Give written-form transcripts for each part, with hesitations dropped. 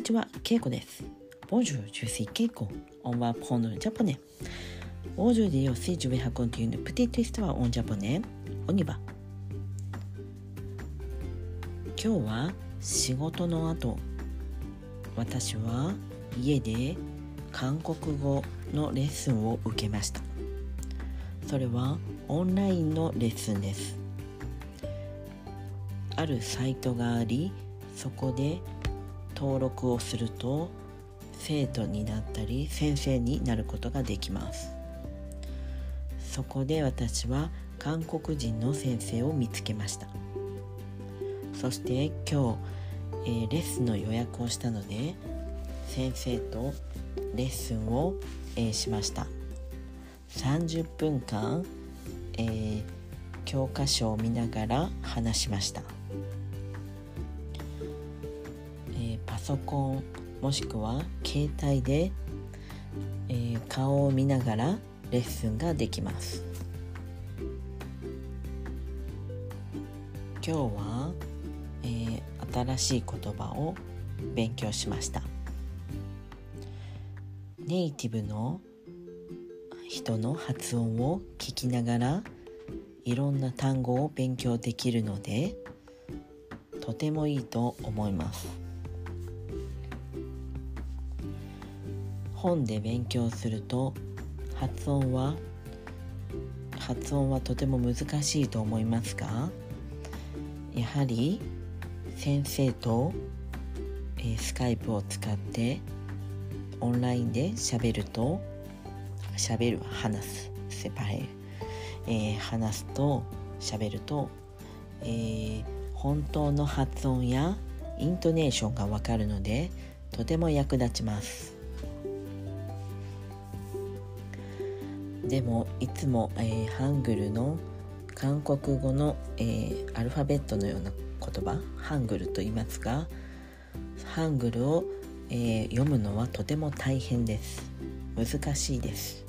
にちは、ケイコです。Bonjour, je suis Keiko. On va apprendre le japonais. Aujourd'hui aussi, je vais raconter une petite histoire en japonais. On y va. 今日は仕事の後、私は家で韓国語のレッスンを受けました。それはオンラインのレッスンです。あるサイトがあり、そこで登録をすると生徒になったり先生になることができます。そこで私は韓国人の先生を見つけました。そして今日、レッスンの予約をしたので先生とレッスンを、しました。30分間、教科書を見ながら話しました。パソコンもしくは携帯で、顔を見ながらレッスンができます。今日は、新しい言葉を勉強しました。ネイティブの人の発音を聞きながらいろんな単語を勉強できるのでとてもいいと思います。本で勉強すると発音はとても難しいと思いますが、やはり先生と、スカイプを使ってオンラインで話すと、本当の発音やイントネーションがわかるのでとても役立ちます。でもいつも、ハングルの韓国語の、アルファベットのような言葉、ハングルと言いますが、ハングルを、読むのはとても大変です。難しいです。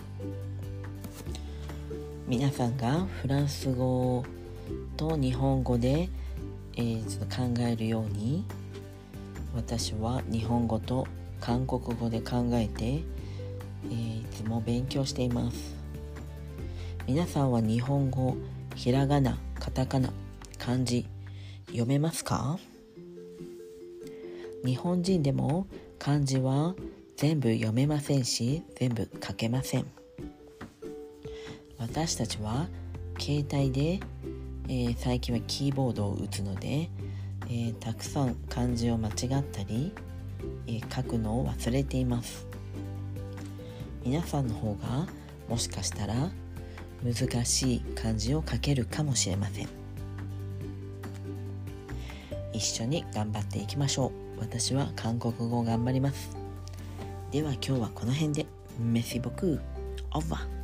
皆さんがフランス語と日本語で、考えるように、私は日本語と韓国語で考えて、いつも勉強しています。皆さんは日本語、ひらがな、カタカナ、漢字読めますか？日本人でも漢字は全部読めませんし、全部書けません。私たちは携帯で、最近はキーボードを打つので、たくさん漢字を間違ったり、書くのを忘れています。皆さんの方がもしかしたら難しい漢字を書けるかもしれません。一緒に頑張っていきましょう。私は韓国語を頑張ります。では今日はこの辺で。メシボクー。オーバー。